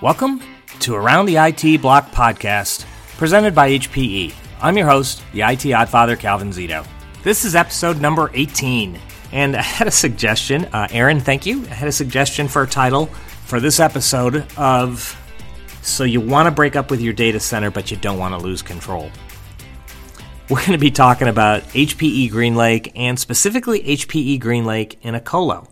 Welcome to Around the IT Block podcast, presented by HPE. I'm your host, the IT Oddfather, Calvin Zito. This is episode number 18, and I had a suggestion. Aaron, thank you. I had a suggestion for a title for this episode of, so you want to break up with your data center, but you don't want to lose control. We're going to be talking about HPE GreenLake, and specifically HPE GreenLake in a colo.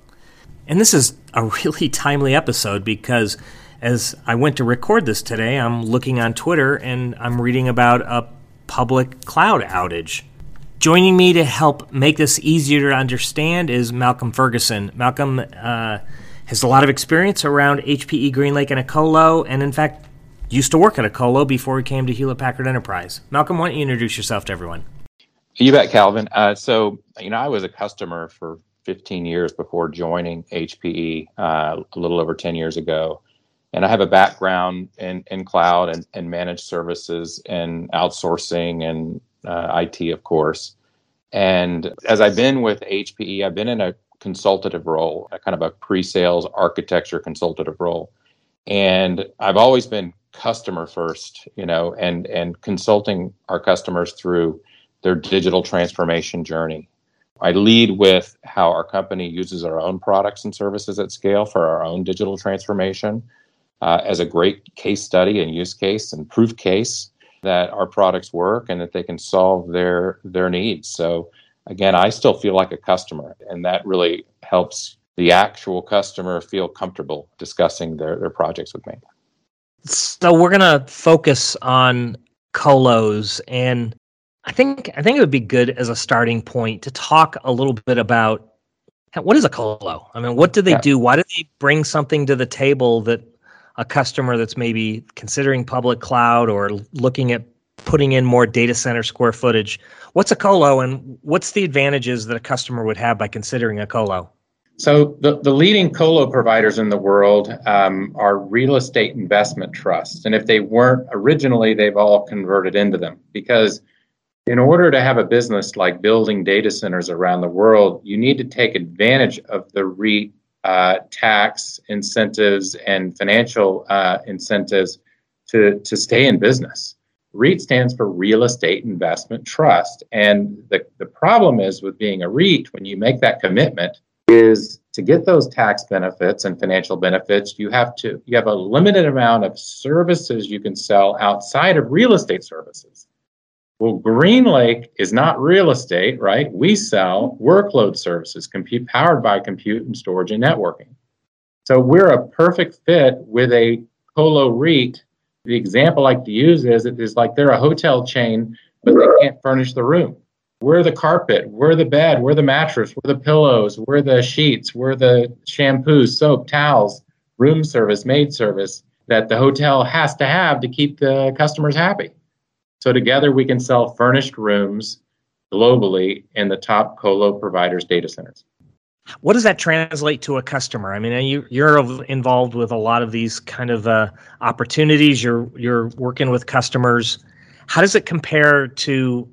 And this is a really timely episode because as I went to record this today, I'm looking on Twitter and I'm reading about a public cloud outage. Joining me to help make this easier to understand is Malcolm Ferguson. Malcolm has a lot of experience around HPE GreenLake and a colo, and in fact, used to work at a colo before he came to Hewlett Packard Enterprise. Malcolm, why don't you introduce yourself to everyone? You bet, Calvin. I was a customer for 15 years before joining HPE a little over 10 years ago. And I have a background in cloud and managed services and outsourcing and IT, of course. And as I've been with HPE, I've been in a consultative role, a kind of a pre-sales architecture consultative role. And I've always been customer first, and consulting our customers through their digital transformation journey. I lead with how our company uses our own products and services at scale for our own digital transformation. As a great case study and use case and proof case that our products work and that they can solve their needs. So again, I still feel like a customer, and that really helps the actual customer feel comfortable discussing their projects with me. So we're going to focus on colos, and I think it would be good as a starting point to talk a little bit about what is a colo? I mean, what do they do? Why do they bring something to the table that a customer that's maybe considering public cloud or looking at putting in more data center square footage? What's a colo, and what's the advantages that a customer would have by considering a colo? So the leading colo providers in the world are real estate investment trusts. And if they weren't originally, they've all converted into them. Because in order to have a business like building data centers around the world, you need to take advantage of the REIT tax incentives and financial incentives to stay in business. REIT stands for Real Estate Investment Trust. And the problem is with being a REIT, when you make that commitment, is to get those tax benefits and financial benefits, you have a limited amount of services you can sell outside of real estate services. Well, GreenLake is not real estate, right? We sell workload services powered by compute and storage and networking. So we're a perfect fit with a colo REIT. The example I like to use is it is like they're a hotel chain, but they can't furnish the room. We're the carpet, we're the bed, we're the mattress, we're the pillows, we're the sheets, we're the shampoo, soap, towels, room service, maid service that the hotel has to have to keep the customers happy. So together we can sell furnished rooms globally in the top colo providers' data centers. What does that translate to a customer? I mean, you're involved with a lot of these kind of opportunities. You're working with customers. How does it compare to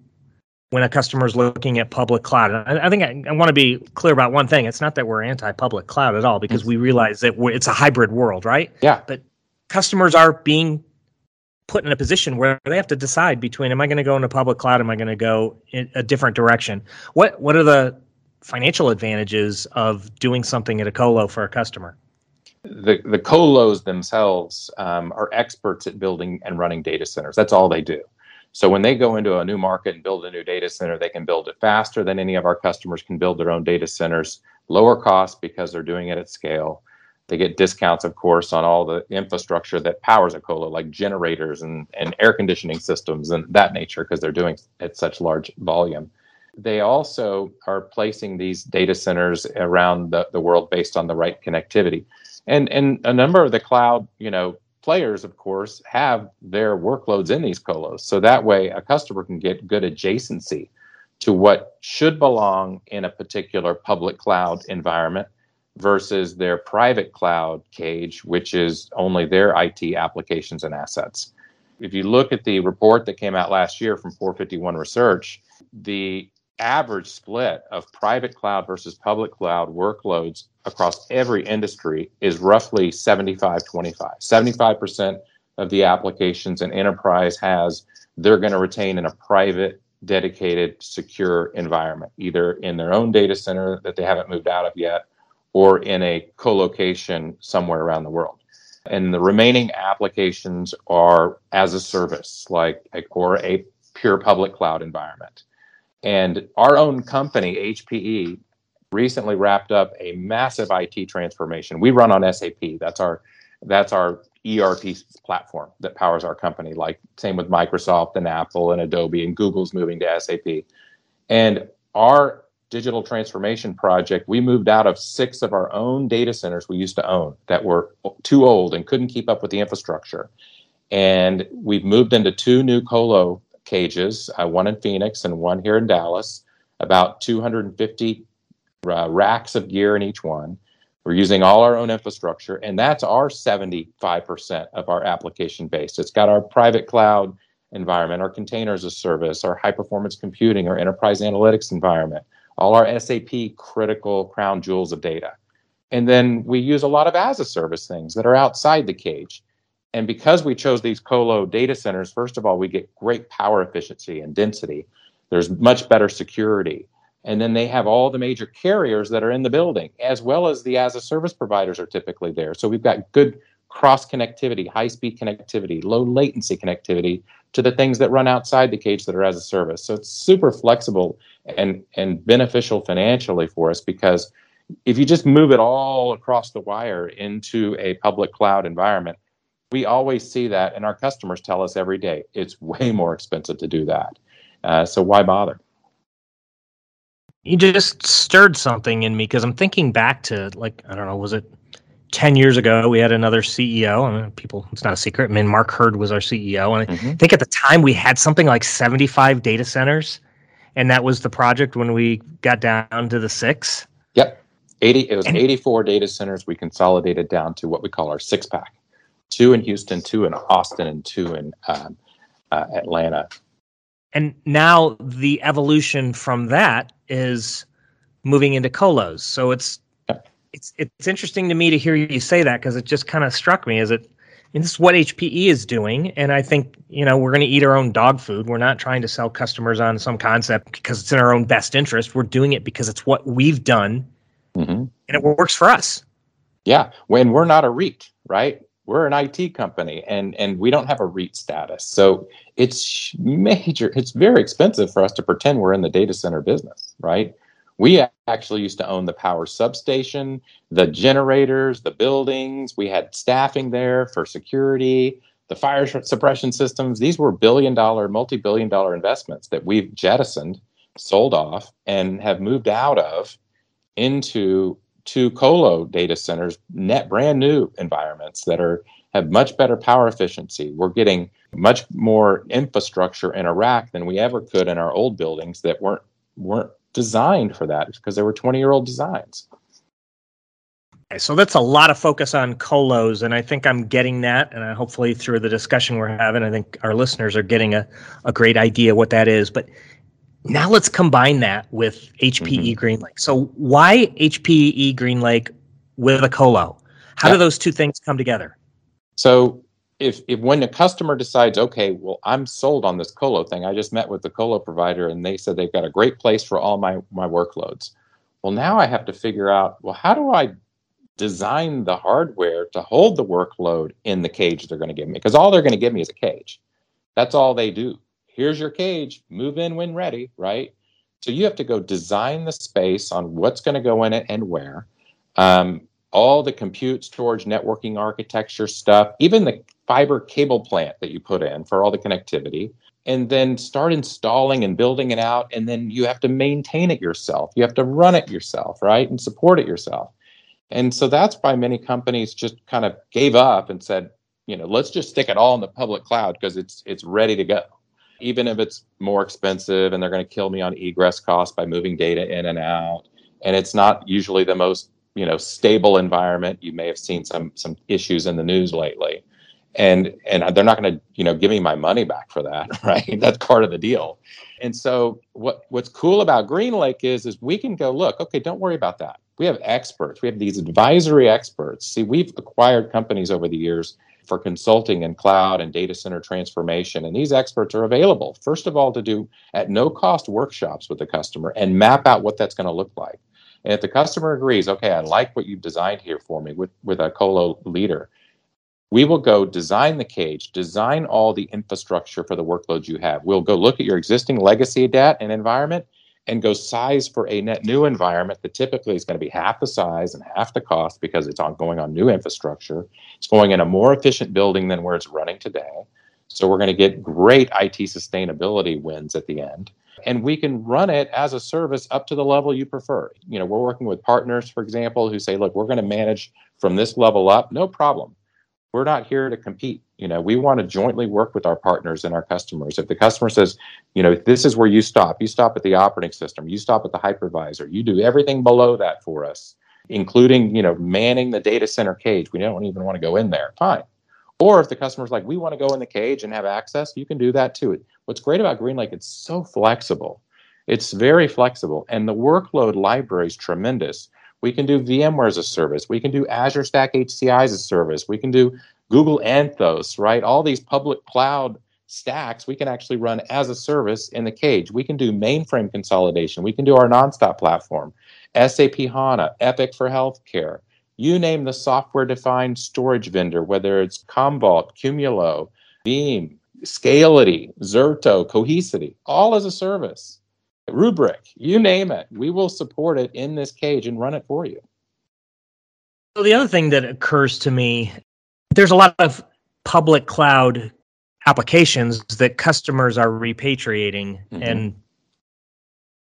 when a customer is looking at public cloud? I think I want to be clear about one thing. It's not that we're anti-public cloud at all, because we realize that it's a hybrid world, right? Yeah. But customers are being put in a position where they have to decide between, am I going to go into public cloud? Am I going to go in a different direction? What are the financial advantages of doing something at a colo for a customer? The colos themselves are experts at building and running data centers. That's all they do. So when they go into a new market and build a new data center, they can build it faster than any of our customers can build their own data centers, lower cost because they're doing it at scale. They get discounts, of course, on all the infrastructure that powers a colo, like generators and air conditioning systems and that nature, because they're doing at such large volume. They also are placing these data centers around the world based on the right connectivity. And a number of the cloud, players, of course, have their workloads in these colos. So that way a customer can get good adjacency to what should belong in a particular public cloud environment versus their private cloud cage, which is only their IT applications and assets. If you look at the report that came out last year from 451 Research, the average split of private cloud versus public cloud workloads across every industry is roughly 75-25. 75% of the applications an enterprise has, they're going to retain in a private, dedicated, secure environment, either in their own data center that they haven't moved out of yet, or in a co-location somewhere around the world. And the remaining applications are as a service, or a pure public cloud environment. And our own company, HPE, recently wrapped up a massive IT transformation. We run on SAP. That's our ERP platform that powers our company. Same with Microsoft and Apple and Adobe, and Google's moving to SAP. And our digital transformation project, we moved out of 6 of our own data centers we used to own that were too old and couldn't keep up with the infrastructure. And we've moved into 2 new colo cages, one in Phoenix and one here in Dallas, about 250 racks of gear in each one. We're using all our own infrastructure, and that's our 75% of our application base. It's got our private cloud environment, our containers as service, our high-performance computing, our enterprise analytics environment, all our SAP critical crown jewels of data. And then we use a lot of as-a-service things that are outside the cage. And because we chose these colo data centers, first of all, we get great power efficiency and density. There's much better security. And then they have all the major carriers that are in the building, as well as the as-a-service providers are typically there. So we've got good cross-connectivity, high-speed connectivity, low-latency connectivity to the things that run outside the cage that are as a service. So it's super flexible and beneficial financially for us, because if you just move it all across the wire into a public cloud environment, we always see that, and our customers tell us every day, it's way more expensive to do that. So why bother? You just stirred something in me, because I'm thinking back to, was it 10 years ago we had another CEO? I mean, it's not a secret. I mean, Mark Hurd was our CEO. And I think at the time we had something like 75 data centers, and that was the project when we got down to the 6. Yep. 84 data centers we consolidated down to what we call our 6-pack. 2 in Houston, 2 in Austin, and 2 in Atlanta. And now the evolution from that is moving into colos. So it's interesting to me to hear you say that, because it just kind of struck me this is what HPE is doing. And I think, we're going to eat our own dog food. We're not trying to sell customers on some concept because it's in our own best interest. We're doing it because it's what we've done, and it works for us. Yeah, when we're not a REIT, right? We're an IT company, and we don't have a REIT status. So it's major. It's very expensive for us to pretend we're in the data center business, right? We actually used to own the power substation, the generators, the buildings. We had staffing there for security, the fire suppression systems. These were multi-billion dollar investments that we've jettisoned, sold off, and have moved out of into 2 colo data centers, brand new environments that have much better power efficiency. We're getting much more infrastructure in a rack than we ever could in our old buildings that weren't designed for that, because they were 20-year-old designs. Okay, so that's a lot of focus on colos, and I think I'm getting that, and hopefully through the discussion we're having, I think our listeners are getting a great idea what that is. But now let's combine that with HPE GreenLake. So why HPE GreenLake with a colo? How do those two things come together? So if when a customer decides, okay, well, I'm sold on this colo thing. I just met with the colo provider, and they said they've got a great place for all my workloads. Well, now I have to figure out, how do I design the hardware to hold the workload in the cage they're going to give me? Because all they're going to give me is a cage. That's all they do. Here's your cage, move in when ready, right? So you have to go design the space on what's going to go in it and where. All the compute, storage, networking, architecture stuff, even the fiber cable plant that you put in for all the connectivity, and then start installing and building it out, and then you have to maintain it yourself. You have to run it yourself, right, and support it yourself. And so that's why many companies just kind of gave up and said, let's just stick it all in the public cloud because it's ready to go. Even if it's more expensive and they're going to kill me on egress costs by moving data in and out. And it's not usually the most, stable environment. You may have seen some issues in the news lately. And they're not going to, give me my money back for that, right? That's part of the deal. And so what's cool about GreenLake is we can go, look, okay, don't worry about that. We have experts. We have these advisory experts. See, we've acquired companies over the years for consulting and cloud and data center transformation. And these experts are available, first of all, to do at no cost workshops with the customer and map out what that's going to look like. And if the customer agrees, okay, I like what you've designed here for me with a colo leader, we will go design the cage, design all the infrastructure for the workloads you have. We'll go look at your existing legacy data and environment and go size for a net new environment that typically is going to be half the size and half the cost because it's going on new infrastructure. It's going in a more efficient building than where it's running today. So we're going to get great IT sustainability wins at the end. And we can run it as a service up to the level you prefer. We're working with partners, for example, who say, look, we're going to manage from this level up, no problem. We're not here to compete. We want to jointly work with our partners and our customers. If the customer says, this is where you stop at the operating system, you stop at the hypervisor, you do everything below that for us, including, manning the data center cage. We don't even want to go in there. Fine. Or if the customer's like, we want to go in the cage and have access, you can do that too. What's great about GreenLake, it's so flexible. It's very flexible. And the workload library is tremendous. We can do VMware as a service. We can do Azure Stack HCI as a service. We can do Google Anthos, right? All these public cloud stacks we can actually run as a service in the cage. We can do mainframe consolidation. We can do our nonstop platform, SAP HANA, Epic for healthcare. You name the software-defined storage vendor, whether it's Commvault, Cumulo, Beam, Scality, Zerto, Cohesity, all as a service. Rubrik, you name it. We will support it in this cage and run it for you. So the other thing that occurs to me, there's a lot of public cloud applications that customers are repatriating. Mm-hmm. And in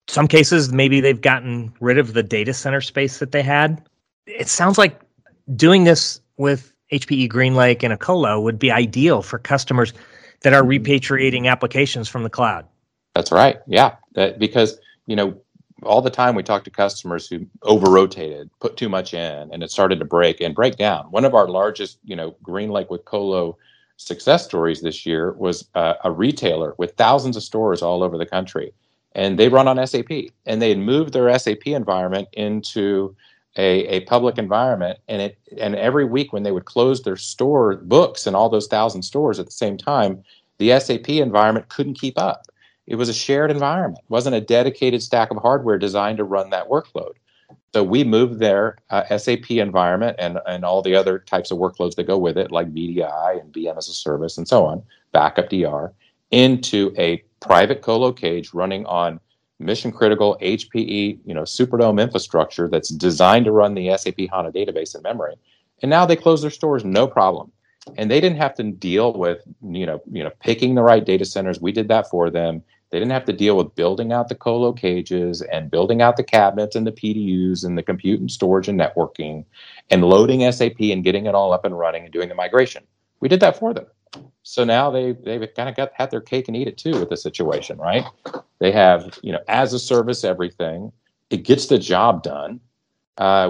some cases, maybe they've gotten rid of the data center space that they had. It sounds like doing this with HPE GreenLake and a colo would be ideal for customers that are repatriating applications from the cloud. That's right. Yeah. Because, all the time we talk to customers who over-rotated, put too much in, and it started to break down. One of our largest, GreenLake with Colo success stories this year was a retailer with thousands of stores all over the country. And they run on SAP. And they had moved their SAP environment into a public environment. And every week when they would close their store books and all those 1,000 stores at the same time, the SAP environment couldn't keep up. It was a shared environment. It wasn't a dedicated stack of hardware designed to run that workload. So we moved their SAP environment and all the other types of workloads that go with it, like VDI and VM as a service and so on, backup DR, into a private colo cage running on mission-critical HPE, Superdome infrastructure that's designed to run the SAP HANA database in memory. And now they close their stores, no problem. And they didn't have to deal with, picking the right data centers. We did that for them. They didn't have to deal with building out the colo cages and building out the cabinets and the PDUs and the compute and storage and networking and loading SAP and getting it all up and running and doing the migration. We did that for them. So now they've kind of had their cake and eat it too with the situation, right? They have, as a service, everything. It gets the job done.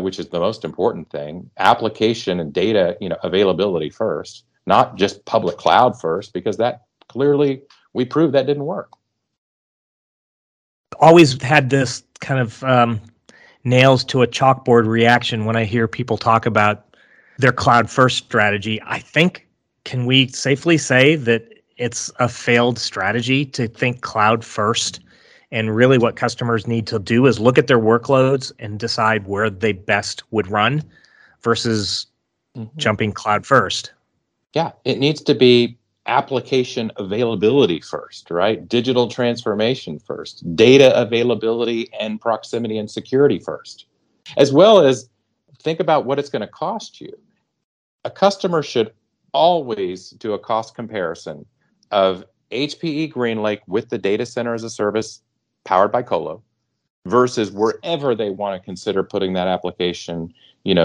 Which is the most important thing, application and data, availability first, not just public cloud first, because that clearly we proved that didn't work. Always had this kind of nails to a chalkboard reaction when I hear people talk about their cloud first strategy. I think, can we safely say that it's a failed strategy to think cloud first? And really what customers need to do is look at their workloads and decide where they best would run versus jumping cloud first. Yeah, it needs to be application availability first, right? Digital transformation first, data availability and proximity and security first, as well as think about what it's going to cost you. A customer should always do a cost comparison of HPE GreenLake with the data center as a service powered by Colo versus wherever they want to consider putting that application,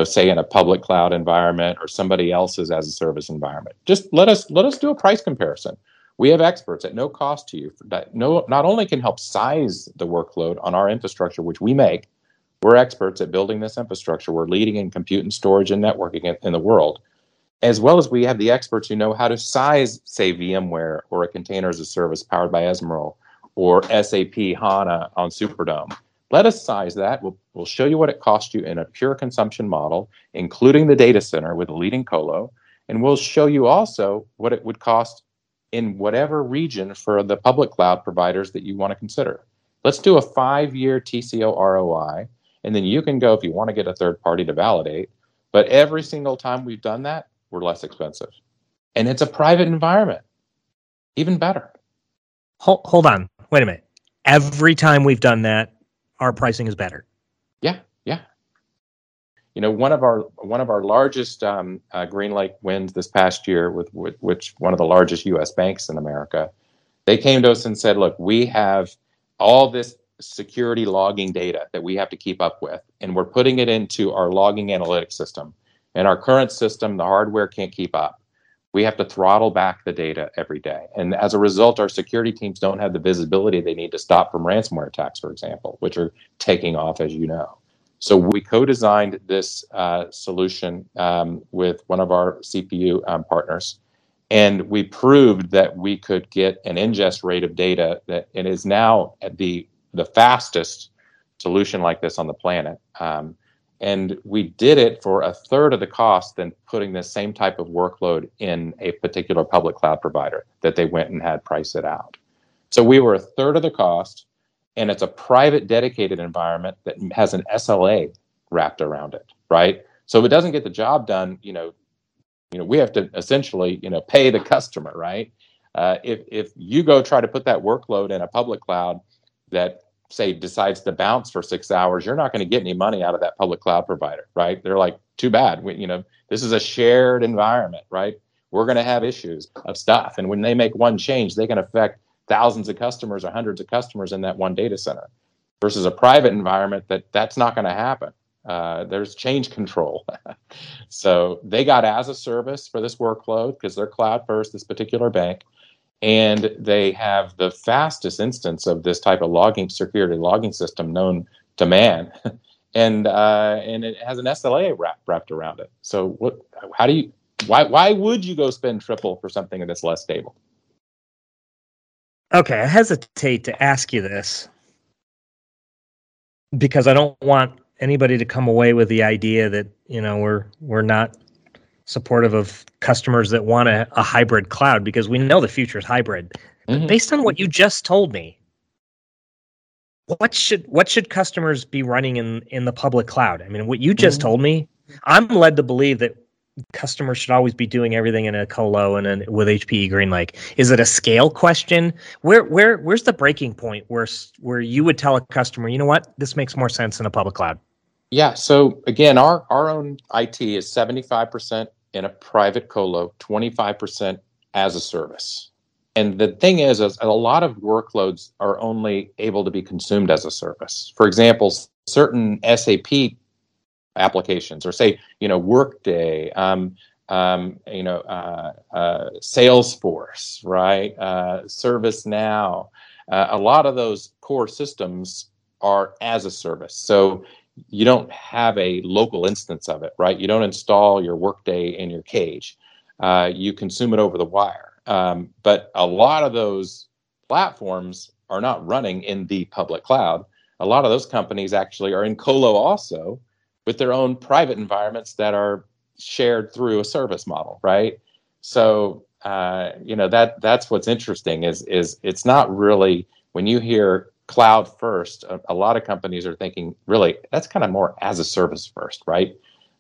say in a public cloud environment or somebody else's as a service environment. Just let us do a price comparison. We have experts at no cost to you that not only can help size the workload on our infrastructure, which we make. We're experts at building this infrastructure. We're leading in compute and storage and networking in the world. as well as we have the experts who know how to size, say, VMware or a container as a service powered by Ezmeral or SAP HANA on Superdome. Let us size that. We'll show you what it costs you in a pure consumption model, including the data center with a leading colo, and we'll show you also what it would cost in whatever region for the public cloud providers that you want to consider. Let's do a 5-year TCO ROI, and then you can go if you want to get a third party to validate. But every single time we've done that, we're less expensive. And it's a private environment. Even better. Hold on. Wait a minute. Every time we've done that, our pricing is better. Yeah. You know, one of our largest GreenLake wins this past year with which one of the largest U.S. banks in America, they came to us and said, look, we have all this security logging data that we have to keep up with, and we're putting it into our logging analytics system. And our current system, the hardware can't keep up. We have to throttle back the data every day. And as a result, our security teams don't have the visibility they need to stop from ransomware attacks, for example, which are taking off, as you know. So we co-designed this solution with one of our CPU partners, and we proved that we could get an ingest rate of data that it is now at the fastest solution like this on the planet. And we did it for a third of the cost than putting the same type of workload in a particular public cloud provider that they went and had price it out. So we were a third of the cost, and it's a private dedicated environment that has an SLA wrapped around it, right? So if it doesn't get the job done, you know, we have to essentially, pay the customer, right? If you go try to put that workload in a public cloud that say decides to bounce for 6 hours, you're not going to get any money out of that public cloud provider, right? They're like, too bad. This is a shared environment, right? We're going to have issues of stuff. And when they make one change, they can affect thousands of customers or hundreds of customers in that one data center versus a private environment that's not going to happen. There's change control. So they got as a service for this workload because they're cloud first, this particular bank. And they have the fastest instance of this type of logging, security logging system known to man. And it has an SLA wrapped around it. So why would you go spend triple for something that's less stable? Okay, I hesitate to ask you this because I don't want anybody to come away with the idea that, we're not supportive of customers that want a hybrid cloud, because we know the future is hybrid. Mm-hmm. But based on what you just told me, what should customers be running in the public cloud? I mean, what you just mm-hmm. told me, I'm led to believe that customers should always be doing everything in a colo and with HPE GreenLake. Is it a scale question? Where's the breaking point where you would tell a customer, you know what, this makes more sense in a public cloud? Yeah. So again, our own IT is 75% in a private colo, 25% as a service. And the thing is a lot of workloads are only able to be consumed as a service. For example, certain SAP applications, or say, Workday, Salesforce, right? ServiceNow. A lot of those core systems are as a service. So you don't have a local instance of it, right? You don't install your Workday in your cage. You consume it over the wire. But a lot of those platforms are not running in the public cloud. A lot of those companies actually are in colo also with their own private environments that are shared through a service model, right? So, that's what's interesting is it's not really, when you hear cloud first, a lot of companies are thinking, really, that's kind of more as a service first, right?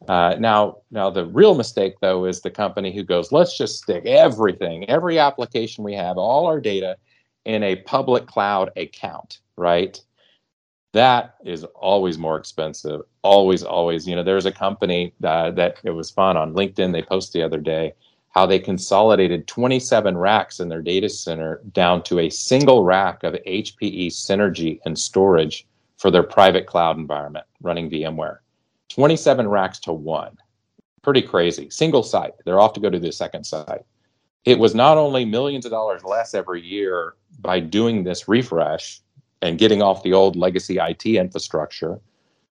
Now the real mistake, though, is the company who goes, let's just stick everything, every application we have, all our data in a public cloud account, right? That is always more expensive, always. There's a company that it was fun on LinkedIn, they posted the other day how they consolidated 27 racks in their data center down to a single rack of HPE Synergy and storage for their private cloud environment running VMware. 27 racks to one. Pretty crazy. Single site. They're off to go to the second site. It was not only millions of dollars less every year by doing this refresh and getting off the old legacy IT infrastructure,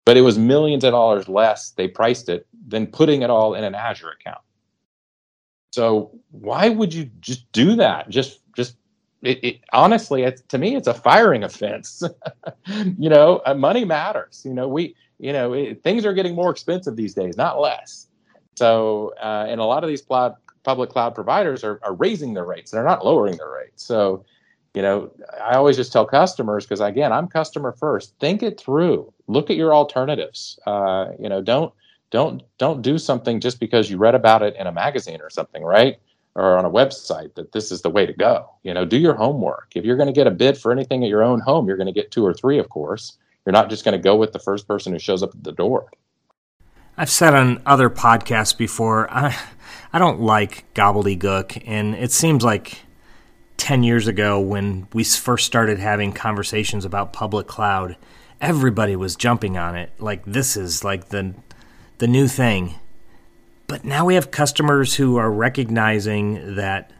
but it was millions of dollars less, they priced it, than putting it all in an Azure account. So why would you just do that? Honestly, to me, it's a firing offense. You know, money matters. You know, things are getting more expensive these days, not less. So, and a lot of these public cloud providers are raising their rates. They're not lowering their rates. So, you know, I always just tell customers, because again, I'm customer first. Think it through. Look at your alternatives. You know, don't do something just because you read about it in a magazine or something, right? Or on a website that this is the way to go. You know, do your homework. If you're going to get a bid for anything at your own home, you're going to get 2 or 3, of course. You're not just going to go with the first person who shows up at the door. I've said on other podcasts before, I don't like gobbledygook, and it seems like 10 years ago when we first started having conversations about public cloud, everybody was jumping on it. Like, this is like the new thing. But now we have customers who are recognizing that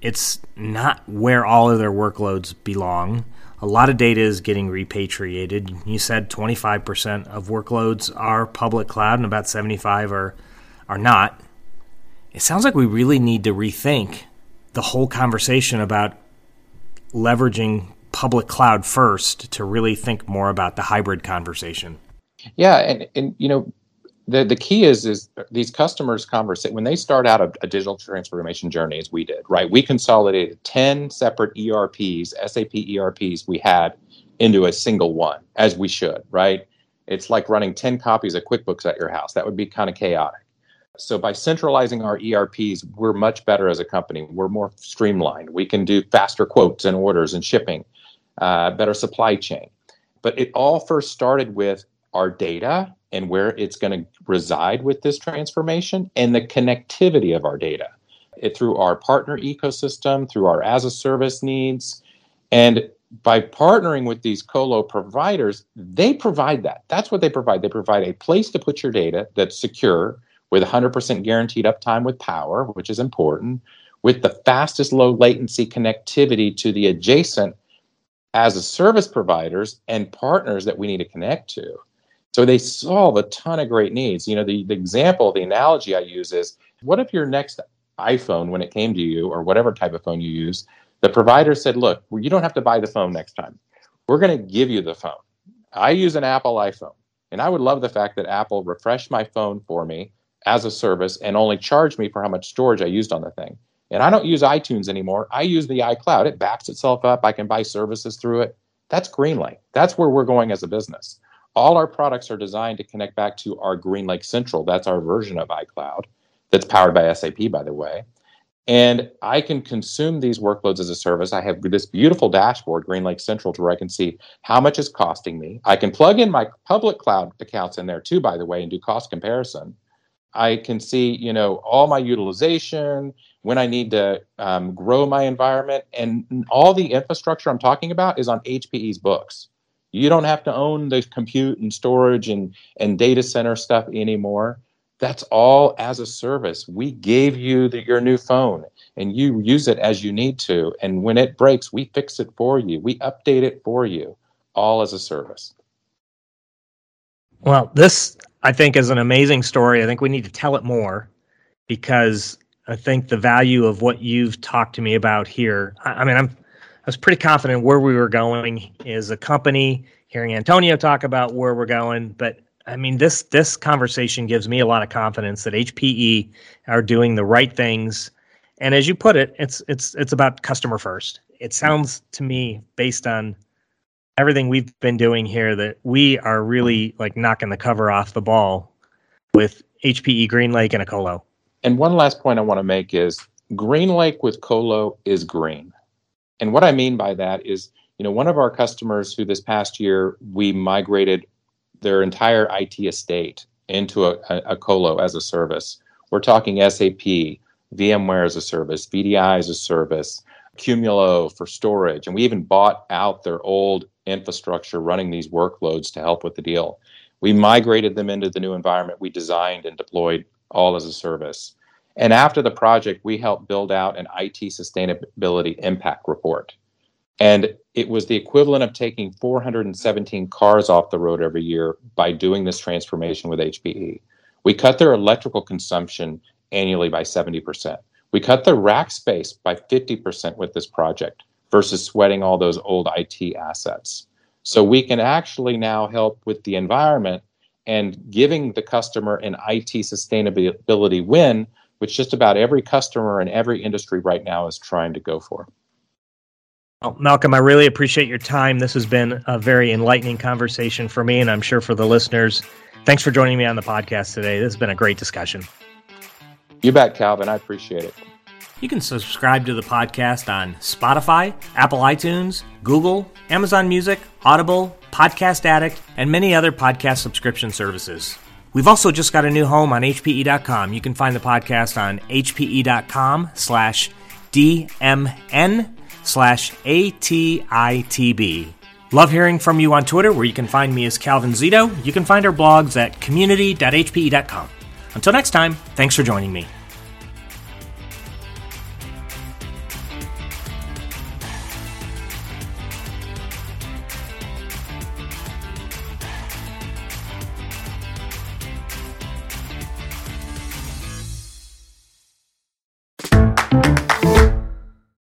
it's not where all of their workloads belong. A lot of data is getting repatriated. You said 25% of workloads are public cloud and about 75% are not. It sounds like we really need to rethink the whole conversation about leveraging public cloud first to really think more about the hybrid conversation. Yeah, and you know, The key is these customers conversate when they start out a digital transformation journey as we did, right? We consolidated 10 separate ERPs, SAP ERPs we had into a single one, as we should, right? It's like running 10 copies of QuickBooks at your house. That would be kind of chaotic. So by centralizing our ERPs, we're much better as a company. We're more streamlined. We can do faster quotes and orders and shipping, better supply chain. But it all first started with our data and where it's going to reside with this transformation and the connectivity of our data through our partner ecosystem, through our as-a-service needs. And by partnering with these colo providers, they provide that. That's what they provide. They provide a place to put your data that's secure with 100% guaranteed uptime with power, which is important, with the fastest low latency connectivity to the adjacent as-a-service providers and partners that we need to connect to. So they solve a ton of great needs. You know, the example, the analogy I use is, what if your next iPhone, when it came to you, or whatever type of phone you use, the provider said, look, you don't have to buy the phone next time. We're going to give you the phone. I use an Apple iPhone, and I would love the fact that Apple refreshed my phone for me as a service and only charged me for how much storage I used on the thing. And I don't use iTunes anymore. I use the iCloud. It backs itself up. I can buy services through it. That's GreenLake. That's where we're going as a business. All our products are designed to connect back to our GreenLake Central. That's our version of iCloud that's powered by SAP, by the way. And I can consume these workloads as a service. I have this beautiful dashboard, GreenLake Central, to where I can see how much it's costing me. I can plug in my public cloud accounts in there too, by the way, and do cost comparison. I can see, you know, all my utilization, when I need to grow my environment, and all the infrastructure I'm talking about is on HPE's books. You don't have to own the compute and storage and data center stuff anymore. That's all as a service. We gave you your new phone, and you use it as you need to. And when it breaks, we fix it for you. We update it for you, all as a service. Well, this, I think, is an amazing story. I think we need to tell it more, because I think the value of what you've talked to me about here, I was pretty confident where we were going as a company, hearing Antonio talk about where we're going. But I mean, this conversation gives me a lot of confidence that HPE are doing the right things. And as you put it, it's about customer first. It sounds to me, based on everything we've been doing here, that we are really like knocking the cover off the ball with HPE GreenLake and a colo. And one last point I want to make is GreenLake with colo is green. And what I mean by that is, you know, one of our customers who this past year, we migrated their entire IT estate into a colo as a service. We're talking SAP, VMware as a service, VDI as a service, Cumulo for storage. And we even bought out their old infrastructure running these workloads to help with the deal. We migrated them into the new environment we designed and deployed all as a service. And after the project, we helped build out an IT sustainability impact report. And it was the equivalent of taking 417 cars off the road every year by doing this transformation with HPE. We cut their electrical consumption annually by 70%. We cut the rack space by 50% with this project versus sweating all those old IT assets. So we can actually now help with the environment and giving the customer an IT sustainability win, which just about every customer in every industry right now is trying to go for. Well, Malcolm, I really appreciate your time. This has been a very enlightening conversation for me, and I'm sure for the listeners. Thanks for joining me on the podcast today. This has been a great discussion. You bet, Calvin. I appreciate it. You can subscribe to the podcast on Spotify, Apple iTunes, Google, Amazon Music, Audible, Podcast Addict, and many other podcast subscription services. We've also just got a new home on HPE.com. You can find the podcast on HPE.com/DMN/ATITB. Love hearing from you on Twitter, where you can find me as Calvin Zito. You can find our blogs at community.hpe.com. Until next time, thanks for joining me.